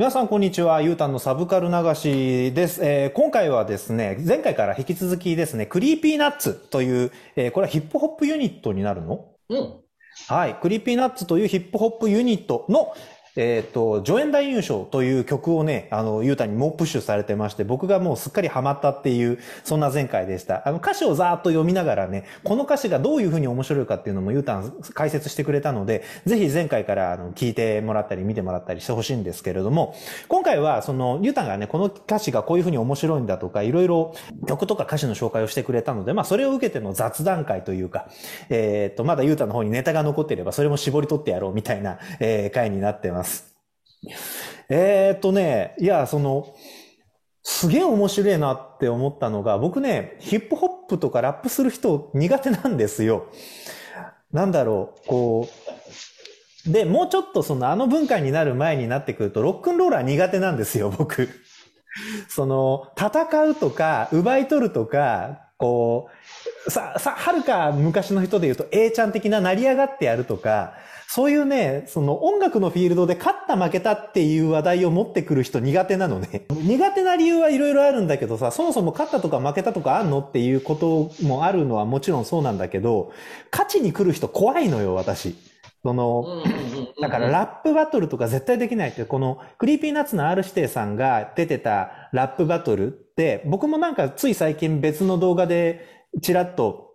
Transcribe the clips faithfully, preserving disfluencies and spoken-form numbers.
皆さんこんにちは、ゆうたんのサブカル流しです、えー、今回はですね、前回から引き続きですね、Creepy Nutsという、えー、これはヒップホップユニットになるの？うん。はい、Creepy Nutsというヒップホップユニットのえっと、助演男優賞という曲をね、あの、ゆうたにもプッシュされてまして、僕がもうすっかりハマったっていう、そんな前回でした。あの、歌詞をざーっと読みながらね、この歌詞がどういうふうに面白いかっていうのもゆうたん解説してくれたので、ぜひ前回からあの聞いてもらったり見てもらったりしてほしいんですけれども、今回はその、ゆうたんがね、この歌詞がこういうふうに面白いんだとか、いろいろ曲とか歌詞の紹介をしてくれたので、まあ、それを受けての雑談会というか、えっと、まだゆうたんの方にネタが残っていれば、それも絞り取ってやろうみたいな、えー、回になってます。えっとね、いや、その、すげえ面白いなって思ったのが、僕ね、ヒップホップとかラップする人苦手なんですよ。なんだろう、こう。で、もうちょっとその、あの文化になる前になってくると、ロックンローラー苦手なんですよ、僕。その、戦うとか、奪い取るとか、こう、さ、さ、はるか昔の人で言うと、Aちゃん的な成り上がってやるとか、そういうね、その音楽のフィールドで勝った負けたっていう話題を持ってくる人苦手なのね。苦手な理由はいろいろあるんだけどさ、そもそも勝ったとか負けたとかあんのっていうこともあるのはもちろんそうなんだけど、勝ちに来る人怖いのよ、私。その、だからラップバトルとか絶対できないって、このクリーピーナッツの R 指定さんが出てたラップバトルって、僕もなんかつい最近別の動画でチラッと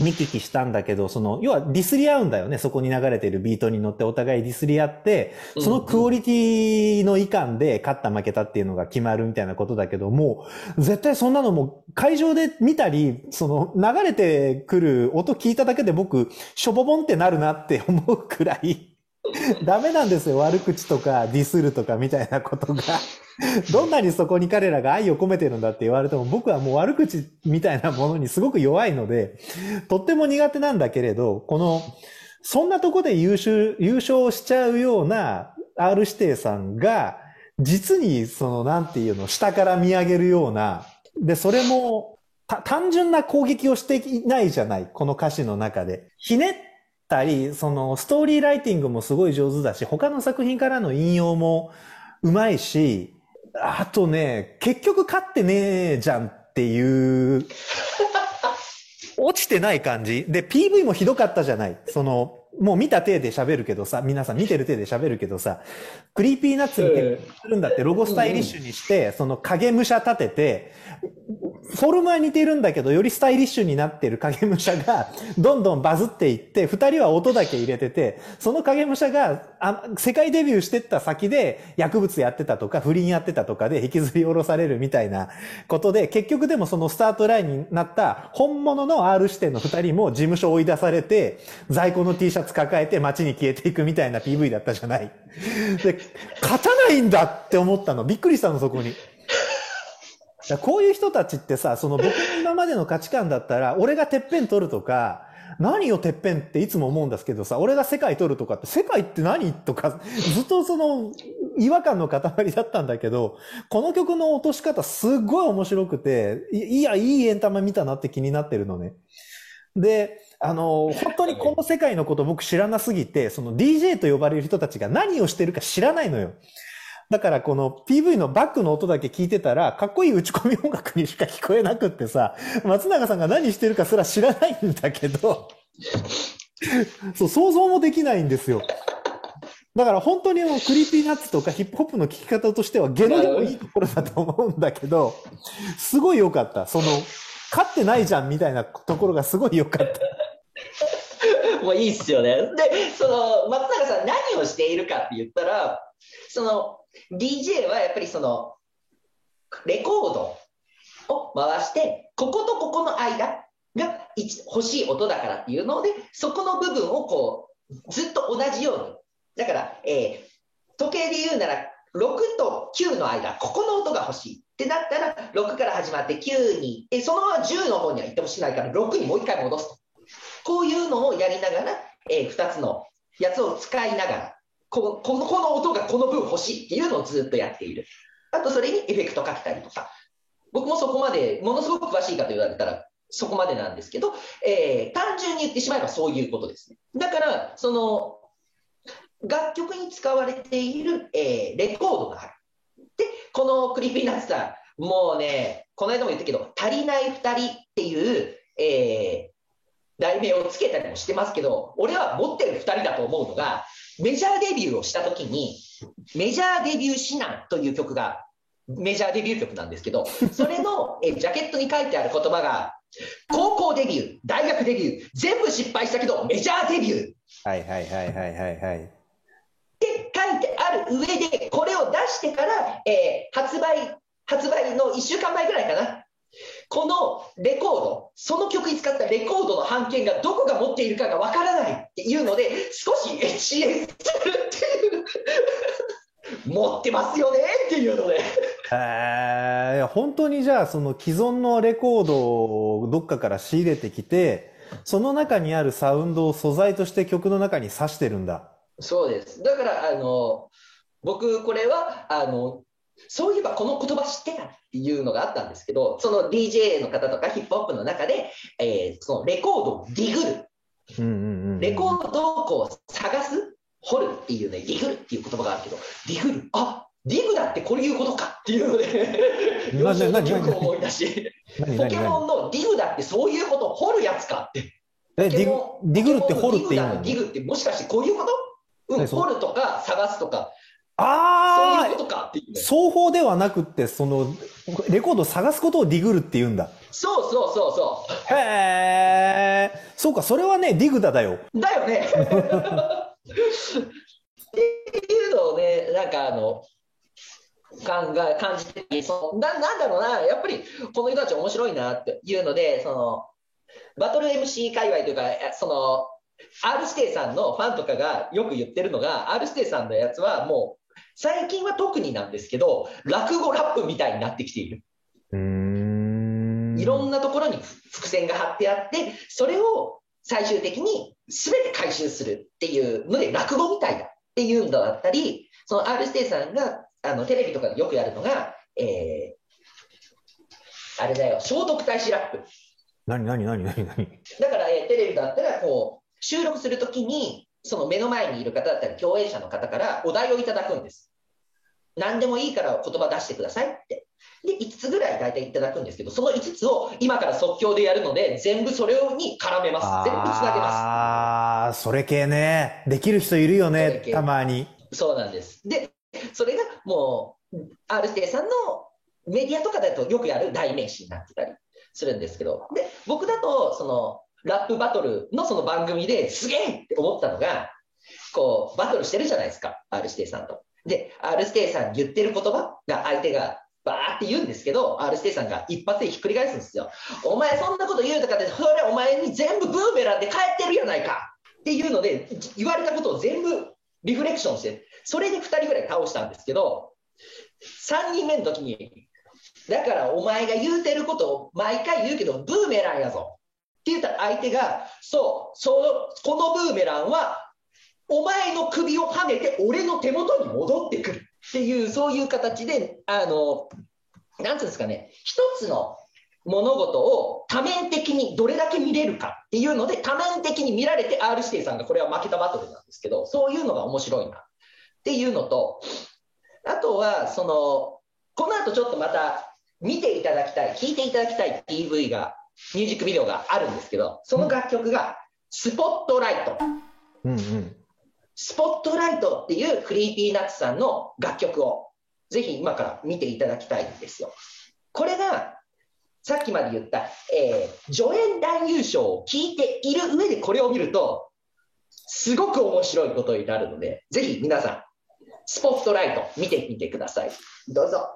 見聞きしたんだけど、その、要はディスり合うんだよね。そこに流れているビートに乗ってお互いディスり合って、そのクオリティの以下で勝った負けたっていうのが決まるみたいなことだけども、絶対そんなのも会場で見たり、その流れてくる音聞いただけで僕、しょぼぼんってなるなって思うくらい、ダメなんですよ。悪口とかディスるとかみたいなことが。どんなにそこに彼らが愛を込めてるんだって言われても、僕はもう悪口みたいなものにすごく弱いので、とっても苦手なんだけれど、この、そんなとこで優秀、優勝しちゃうような R 指定さんが、実にその、なんていうの、下から見上げるような、で、それも、単純な攻撃をしていないじゃない、この歌詞の中で。ひねったり、その、ストーリーライティングもすごい上手だし、他の作品からの引用もうまいし、あとね、結局勝ってねえじゃんっていう、落ちてない感じ。で、ピーブイ もひどかったじゃない。その、もう見た体で喋るけどさ、皆さん見てる体で喋るけどさ、クリーピーナッツに結婚するんだってロゴスタイリッシュにして、その影武者立てて、フォルムは似てるんだけど、よりスタイリッシュになってる影武者が、どんどんバズっていって、二人は音だけ入れてて、その影武者が、あ、世界デビューしてった先で、薬物やってたとか、不倫やってたとかで引きずり下ろされるみたいなことで、結局でもそのスタートラインになった、本物の R 指定の二人も事務所追い出されて、在庫の T シャツ抱えて街に消えていくみたいな ピーブイ だったじゃない。で、勝たないんだって思ったの。びっくりしたの、そこに。こういう人たちってさ、その僕の今までの価値観だったら、俺がてっぺん取るとか、何をてっぺんっていつも思うんですけどさ、俺が世界取るとかって、世界って何とか、ずっとその違和感の塊だったんだけど、この曲の落とし方すっごい面白くて、いや、いいエンタメ見たなって気になってるのね。で、あの、本当にこの世界のこと僕知らなすぎて、その ディージェー と呼ばれる人たちが何をしてるか知らないのよ。だからこの ピーブイ のバックの音だけ聞いてたら、かっこいい打ち込み音楽にしか聞こえなくってさ、松永さんが何してるかすら知らないんだけど、そう、想像もできないんですよ。だから本当にもうクリーピーナッツとかヒップホップの聴き方としてはゲロでもいいところだと思うんだけど、すごい良かった。その、勝ってないじゃんみたいなところがすごい良かった。もういいっすよね。で、その、松永さん何をしているかって言ったら、その、ディージェー はやっぱりそのレコードを回してこことここの間が欲しい音だからっていうのでそこの部分をこうずっと同じようにだから、えー、時計で言うならろくときゅうの間ここの音が欲しいってなったらろくから始まってきゅうに行ってそのままじゅうの方には行ってほしいないからろくにもういっかい戻すこういうのをやりながら、えー、ふたつのやつを使いながら。この、この音がこの分欲しいっていうのをずっとやっている。あとそれにエフェクトかけたりとか。僕もそこまで、ものすごく詳しいかと言われたらそこまでなんですけど、えー、単純に言ってしまえばそういうことですね。だから、その、楽曲に使われている、えー、レコードがある。のクリーピーナッツさん、もうね、この間も言ったけど、足りないふたりっていう、えー、題名をつけたりもしてますけど、俺は持ってるふたりだと思うのが、メジャーデビューをした時に、メジャーデビュー指南という曲が、メジャーデビュー曲なんですけど、それのえジャケットに書いてある言葉が、高校デビュー、大学デビュー、全部失敗したけどメジャーデビュー、はいはいはいはいはいはいって書いてある上で、これを出してから、えー、発売発売のいっしゅうかんまえぐらいかな、このレコード、その曲に使ったレコードの版権がどこが持っているかがわからないっていうので、少しエッチエッチするっていう持ってますよねっていうので、えー、本当にじゃあその既存のレコードをどっかから仕入れてきて、その中にあるサウンドを素材として曲の中に挿してるんだ。そうです。だからあの僕これはあのそういえばこの言葉知ってたっていうのがあったんですけど、その ディージェー の方とかヒップホップの中で、えー、そのレコードをディグる、うんうんうんうん、レコードをこう探す、掘るっていうね、ディグるっていう言葉があるけど、ディグる、あディグだってこれいうことかっていうので、幼少の記憶を思い出し、ポケモンのディグだってそういうことを掘るやつかって。え、ディグルって掘るっていうの？ディグってもしかしてこういうこと？うん、掘るとか探すとか。ああ、そういうことかっていう。双方ではなくって、そのレコードを探すことをディグルって言うんだ。そうそうそうそう。へえ、そうか、それはね、ディグだだよ。だよね。っていうのをね、なんかあの。感が感じて、その な, なんだろうな、やっぱりこの人たち面白いなっていうので、そのバトル エムシー 界隈というか、その R 指定さんのファンとかがよく言ってるのが、 R 指定さんのやつはもう最近は特になんですけど、落語ラップみたいになってきている。うーん、いろんなところに伏線が張ってあって、それを最終的に全て回収するっていうので、落語みたいだっていうのだったり、その R 指定さんがあのテレビとかでよくやるのが、えー、あれだよ、聖徳太子ラップ。何何何何何。だから、えー、テレビだったらこう収録するときに、その目の前にいる方だったり共演者の方からお題をいただくんです。何でもいいから言葉出してくださいって。でいつつぐらい大体いただくんですけど、そのいつつを今から即興でやるので、全部それに絡めます、全部つなげます。ああ、それ系ね、できる人いるよね、たまに。そうなんです。でそれがもう R 指定さんのメディアとかだとよくやる代名詞になってたりするんですけど、で僕だとそのラップバトル の, その番組ですげえって思ったのが、こうバトルしてるじゃないですか、 R 指定さんと。で R 指定さん言ってる言葉が相手がバーって言うんですけど、 R 指定さんが一発でひっくり返すんですよ。お前そんなこと言うとかで、それお前に全部ブーメランで返ってるやないかっていうので、言われたことを全部リフレクションして、それでふたりぐらい倒したんですけど、さんにんめの時に、だからお前が言うてることを毎回言うけどブーメランやぞって言ったら、相手がそう、そのこのブーメランはお前の首をはねて俺の手元に戻ってくるっていう、そういう形で、あのなんていうんですかね、一つの物事を多面的にどれだけ見れるかっていうので、多面的に見られて R 指定さんがこれは負けたバトルなんですけど、そういうのが面白いなっていうのと、あとはそのこの後ちょっとまた見ていただきたい、聴いていただきたい ピーブイ が、ミュージックビデオがあるんですけど、その楽曲がスポットライト、うんうん、スポットライトっていうクリーピーナッツさんの楽曲をぜひ今から見ていただきたいんですよ。これがさっきまで言った、えー、助演男優賞を聞いている上で、これを見るとすごく面白いことになるので、ぜひ皆さんスポットライト見てみてください。どうぞ。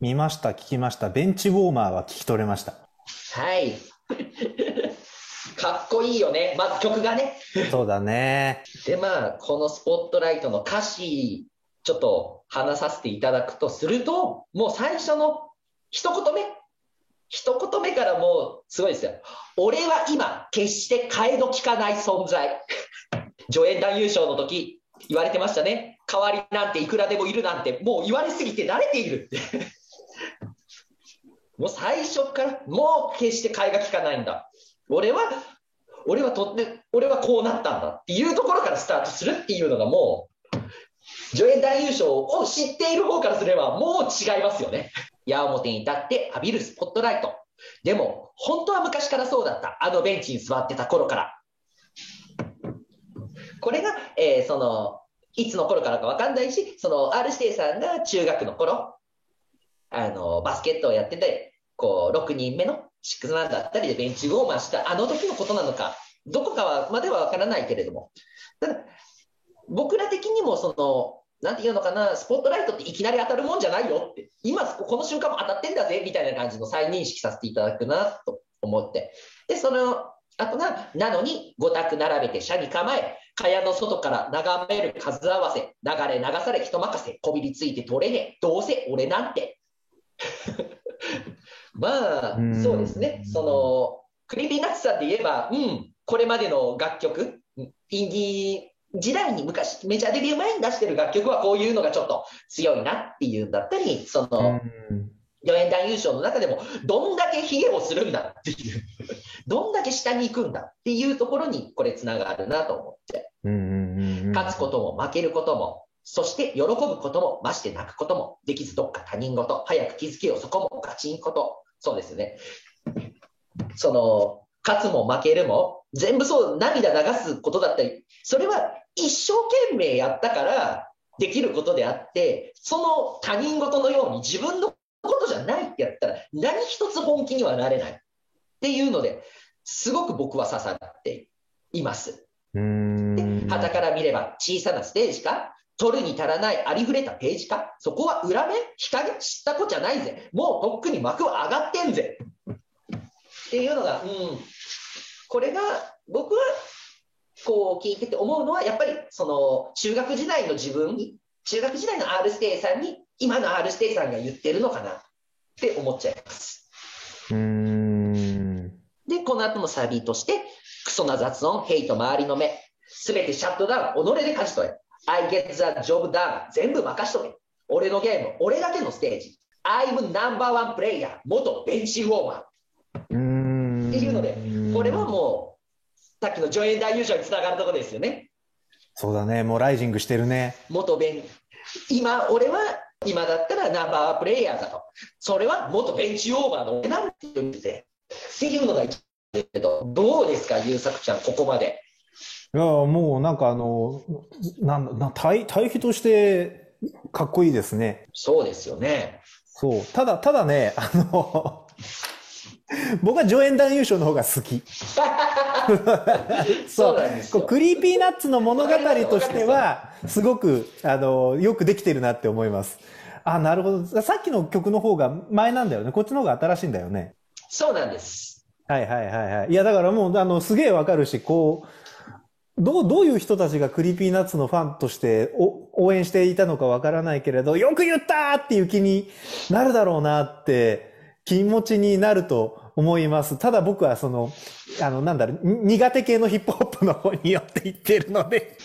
見ました、聞きました。ベンチウォーマーは聞き取れました。はいかっこいいよね、まず曲がね。そうだね。でまあこのスポットライトの歌詞ちょっと話させていただくとすると、もう最初の一言目一言目からもうすごいですよ。俺は今決して替えの利かない存在助演男優賞の時言われてましたね、代わりなんていくらでもいるなんて、もう言われすぎて慣れているってもう最初からもう決して替えが利かないんだ、俺は俺はとって俺はこうなったんだっていうところからスタートするっていうのが、もう助演男優賞を知っている方からすればもう違いますよね。矢面に立って浴びるスポットライト。でも本当は昔からそうだった。あのベンチに座ってた頃から、これが、えー、そのいつの頃からか分かんないし、その R 指定さんが中学の頃あのバスケットをやってて、こうろくにんめのシックスマンだったりでベンチウォーマーしたあの時のことなのかどこかまでは分からないけれども、ただ僕ら的にもそのなんていうのかな、スポットライトっていきなり当たるもんじゃないよって、今この瞬間も当たってんだぜみたいな感じの再認識させていただくなと思って、でそのあとがなのにご択並べて車に構え、蚊帳の外から眺める数合わせ、流れ流され人任せ、こびりついて取れねえ、どうせ俺なんてまあそうですね、そのCreepy Nutsさんで言えば、うん、これまでの楽曲インディー時代に昔メジャーデビュー前に出してる楽曲はこういうのがちょっと強いなっていうんだったり、その助演男優賞の中でもどんだけヒゲをするんだっていうどんだけ下に行くんだっていうところにこれつながるなと思って、勝つことも負けることも、そして喜ぶことも、まして泣くことも、できずどっか他人事、早く気づけよそこもガチンこと、そうですね、その勝つも負けるも全部そう、涙流すことだったり、それは一生懸命やったからできることであって、その他人事のように自分のことじゃないってやったら何一つ本気にはなれないっていうので、すごく僕は刺さっています。傍から見れば小さなステージか、取るに足らないありふれたページか、そこは裏目日陰知った子じゃないぜ、もうとっくに幕は上がってんぜっていうのが、うん、これが僕はこう聞いてて思うのは、やっぱりその中学時代の自分に、中学時代の R ステイさんに今の R ステイさんが言ってるのかなって思っちゃいます。うーんでこの後のサビとして、クソな雑音、ヘイト、周りの目、全てシャットダウン、己で勝ち取れ、 I get the job done、 全部任しとけ、俺のゲーム、俺だけのステージ、 I'm number one player、 元ベンチウォーマーっていうので、これはもうさっきの助演男優賞につながるところですよね。そうだね、もうライジングしてるね。元ベン、今俺は今だったらナンバーワンプレイヤーだと、それは元ベンチオーバーの俺なんて言ってっていうのが一番ですけど、どうですか優作ちゃん、ここまで。いやもうなんかあのなんな対対比としてかっこいいですね。そうですよね。そう、ただただね、あの僕は助演男優賞の方が好き。そうなんですよ。クリーピーナッツの物語としてはすごくあのよくできてるなって思います。あ、なるほど。さっきの曲の方が前なんだよね。こっちの方が新しいんだよね。そうなんです。はいはいはいはい。いやだからもうあのすげえわかるし、こうどうどういう人たちがクリーピーナッツのファンとしてお応援していたのかわからないけれど、よく言ったーっていう気になるだろうなって気持ちになると思います。ただ僕はその、あの、なんだろう、苦手系のヒップホップの方に寄っていってるので、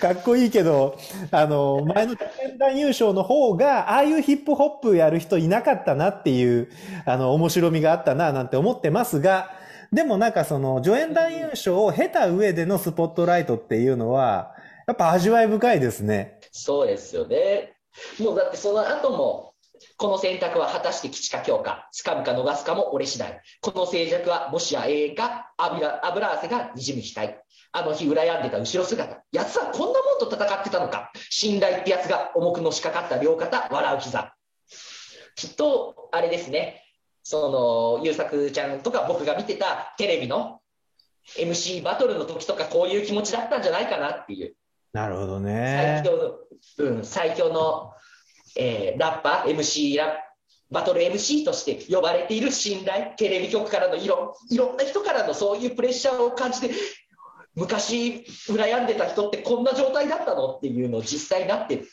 かっこいいけど、あの、前の助演男優賞の方が、ああいうヒップホップやる人いなかったなっていう、あの、面白みがあったな、なんて思ってますが、でもなんかその、助演男優賞を経た上でのスポットライトっていうのは、やっぱ味わい深いですね。そうですよね。もうだってその後も、この選択は果たして吉か凶か、掴むか逃すかも俺次第、この静寂はもしや永遠か、油、油汗がにじみ額、あの日羨んでた後ろ姿、やつはこんなもんと戦ってたのか、信頼ってやつが重くのしかかった両肩、笑う膝。きっとあれですね、その優作ちゃんとか僕が見てたテレビの エムシー バトルの時とかこういう気持ちだったんじゃないかなっていう。なるほどね。最強の、うん、最強のえー、ラッパー エムシー ラバトル エムシー として呼ばれている信頼、テレビ局からのいろいろんな人からのそういうプレッシャーを感じて、昔羨んでた人ってこんな状態だったのっていうのを実際になってる。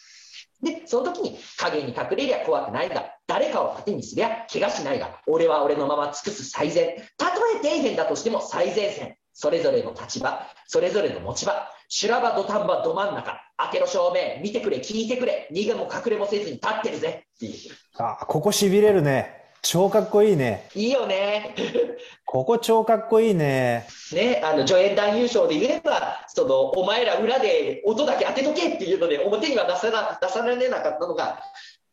でその時に影に隠れりゃ怖くないが、誰かを糧にすりゃ怪我しないが、俺は俺のまま尽くす最善、たとえ底辺だとしても最前線、それぞれの立場、それぞれの持ち場、修羅場、土壇場、ど真ん中、明けろ正面、見てくれ、聞いてくれ、逃げも隠れもせずに立ってるぜっていう。あ、ここしびれるね。超かっこいいね。いいよね。ここ超かっこいいね。ね、あの助演男優賞で言えば、そのお前ら裏で音だけ当てとけっていうので表には出さな、出されなかったのが、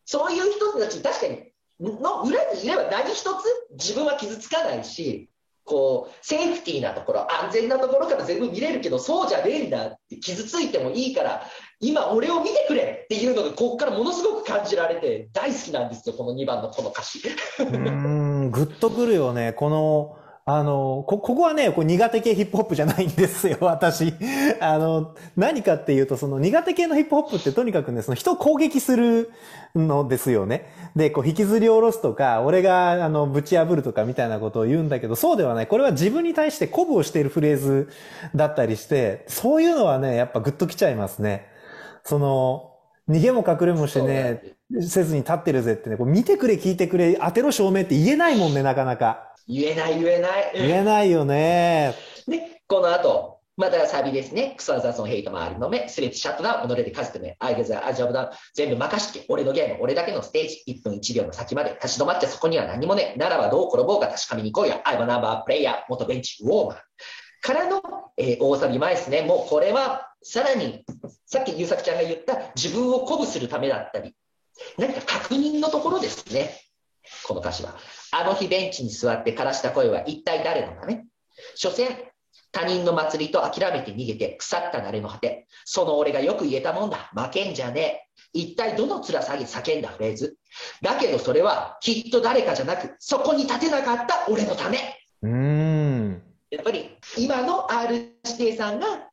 そういう人たち確かにの裏にいれば何一つ自分は傷つかないし、こうセーフティーなところ、安全なところから全部見れるけど、そうじゃねえんだって、傷ついてもいいから今俺を見てくれっていうのがここからものすごく感じられて大好きなんですよ、このにばんのこの歌詞。うーん、グッとくるよね。このあの こ, ここはね、こう苦手系ヒップホップじゃないんですよ、私。あの何かっていうと、その苦手系のヒップホップってとにかくね、その人を攻撃するのですよね。で、こう引きずり下ろすとか、俺があのぶち破るとかみたいなことを言うんだけど、そうではない。これは自分に対して鼓舞をしているフレーズだったりして、そういうのはね、やっぱグッときちゃいますね。その逃げも隠れもしてね、せずに立ってるぜってね、こう見てくれ聞いてくれ当てろ証明って言えないもんね、なかなか。言えない言えない言えないよね。で、この後またサビですね。クソアザーソンヘイト周りの目、スレッチシャットダウン、己で数とめ、アイデザアジャブダウン、全部任して、俺のゲーム、俺だけのステージ、いっぷんいちびょうの先まで立ち止まってそこには何もね、ならばどう転ぼうか確かめに行こうや、アイバナンバープレイヤー、元ベンチウォーマー。からの、えー、大サビ前ですね。もうこれはさらにさっき優作ちゃんが言った自分を鼓舞するためだったり、何か確認のところですね。この歌詞は、あの日ベンチに座って枯らした声は一体誰のだね。所詮他人の祭りと諦めて逃げて腐った慣れの果て、その俺がよく言えたもんだ、負けんじゃねえ。一体どの面下げ叫んだフレーズだけど、それはきっと誰かじゃなく、そこに立てなかった俺のため。うーん、やっぱり今の R 指定さんが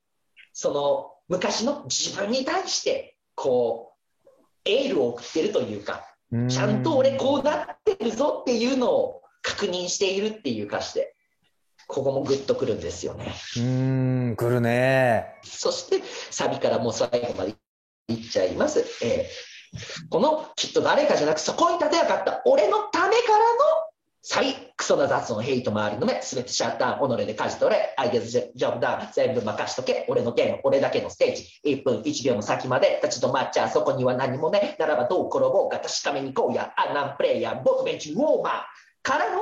その昔の自分に対してこうエールを送ってるというか、ちゃんと俺こうなってるぞっていうのを確認しているっていう歌詞で、ここもグッとくるんですよね。うーん、くるね。そしてサビからもう最後までいっちゃいます、えー、このきっと誰かじゃなくそこに立てなかった俺のためからのサビ、クソな雑音ヘイト周りの目、すべてシャッター、己で舵取れ、アイデアジョブダウン、全部任しとけ、俺のゲーム、俺だけのステージ、いっぷんいちびょうの先まで立ち止まっちゃう、そこには何もね、ならばどう転ぼうか確かめに行こうや、アンナンプレイヤー、僕ベンチウォーマーからの、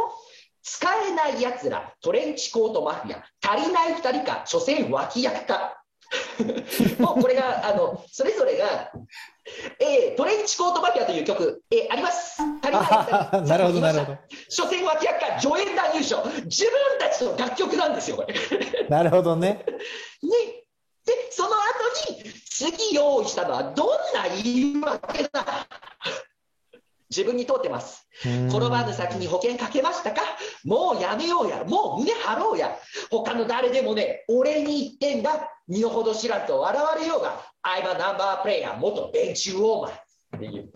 使えないやつら、トレンチコートマフィア、足りないふたりか、所詮脇役か。もうこれがあのそれぞれが、えー、トレンチコートマフィアという曲、えー、あります。なるほどなるほど。所詮脇役か、助演男優賞、自分たちの楽曲なんですよこれ。なるほどね。ね、でその後に次用意したのはどんな言い訳だ。自分に問うてます。転ばぬ先に保険かけましたか。もうやめようや、もう胸張ろうや。他の誰でもね、俺に言ってんだ。身の程知らんと笑われようが、I'm a number player、元ベンチウォーマーっていう、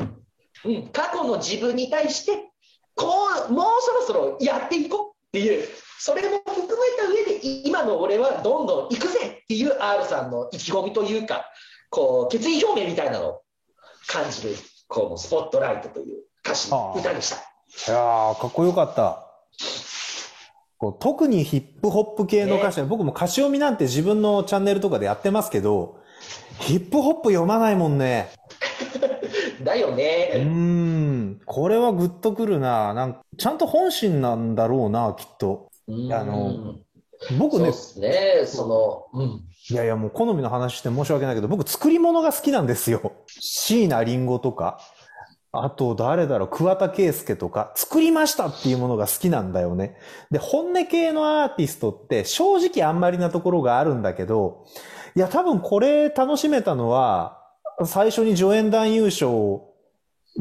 うん、過去の自分に対してこう、もうそろそろやっていこうっていう、それも含めた上で今の俺はどんどん行くぜっていう R さんの意気込みというか、こう決意表明みたいなのを感じる、こうスポットライトという歌詞の歌でした。いやー、かっこよかった。特にヒップホップ系の歌詞は、ね、僕も歌詞読みなんて自分のチャンネルとかでやってますけど、ヒップホップ読まないもんね。だよね。うーん、これはグッとくるな。なんかちゃんと本心なんだろうな、きっと。うんあの僕ね、そうですね、その、うん、いやいや、もう好みの話して申し訳ないけど、僕作り物が好きなんですよ。椎名林檎とか、あと誰だろう、桑田佳祐とか、作りましたっていうものが好きなんだよね。で、本音系のアーティストって正直あんまりなところがあるんだけど、いや多分これ楽しめたのは、最初に助演男優賞を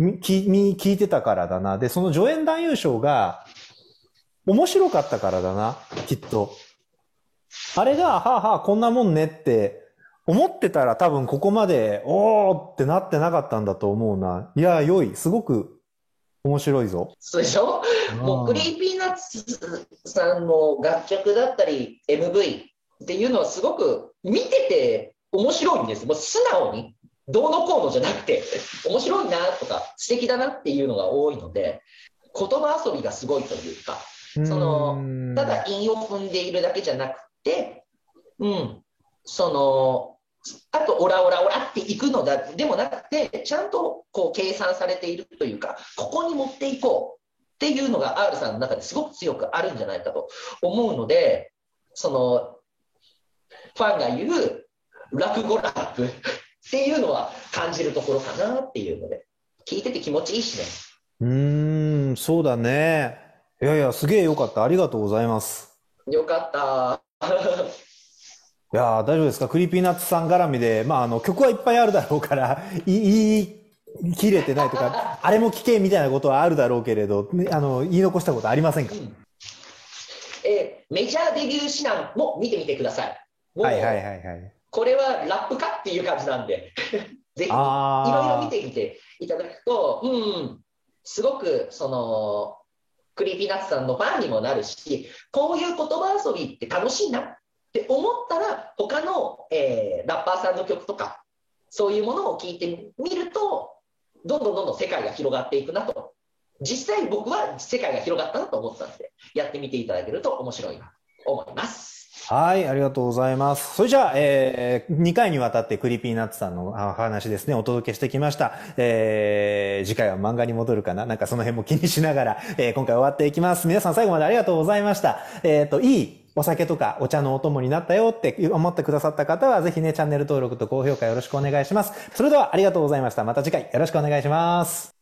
聞いてたからだな。で、その助演男優賞が面白かったからだな、きっと。あれが、はあはあ、こんなもんねって、思ってたら多分ここまでおーってなってなかったんだと思うな。いやー、良い、すごく面白いぞ。そうでしょ、もうクリーピーナッツさんの楽曲だったり エムブイ っていうのはすごく見てて面白いんです。もう素直にどうのこうのじゃなくて、面白いなとか素敵だなっていうのが多いので、言葉遊びがすごいというか、そのただ韻を踏んでいるだけじゃなくて、うん、そのあとオラオラオラっていくのだでもなくて、ちゃんとこう計算されているというか、ここに持っていこうっていうのが R さんの中ですごく強くあるんじゃないかと思うので、そのファンが言う落語ラップっていうのは感じるところかなっていうので、聞いてて気持ちいいしね。うーん、そうだね。いやいや、すげえよかった。ありがとうございます。よかった。いや、大丈夫ですか？クリーピーナッツさん絡みで、まあ、あの、曲はいっぱいあるだろうから、言い切れてないとか、あれも聞けみたいなことはあるだろうけれど、あの、言い残したことありませんか？うん、えー、メジャーデビュー指南も見てみてください。はいはいはいはい。これはラップかっていう感じなんで、ぜひ、いろいろ見てみていただくと、うん、すごく、その、クリーピーナッツさんのファンにもなるし、こういう言葉遊びって楽しいなって思ったら他の、えー、ラッパーさんの曲とかそういうものを聴いてみるとどんどんどんどん世界が広がっていくなと、実際僕は世界が広がったなと思ったのでやってみていただけると面白いなと思います。はい、ありがとうございます。それじゃあ、えー、にかいにわたってクリーピーナッツさんの話ですねお届けしてきました、えー、次回は漫画に戻るかな、なんかその辺も気にしながら、えー、今回終わっていきます。皆さん最後までありがとうございました。えっと、いいお酒とかお茶のお供になったよって思ってくださった方はぜひね、チャンネル登録と高評価よろしくお願いします。それではありがとうございました。また次回よろしくお願いします。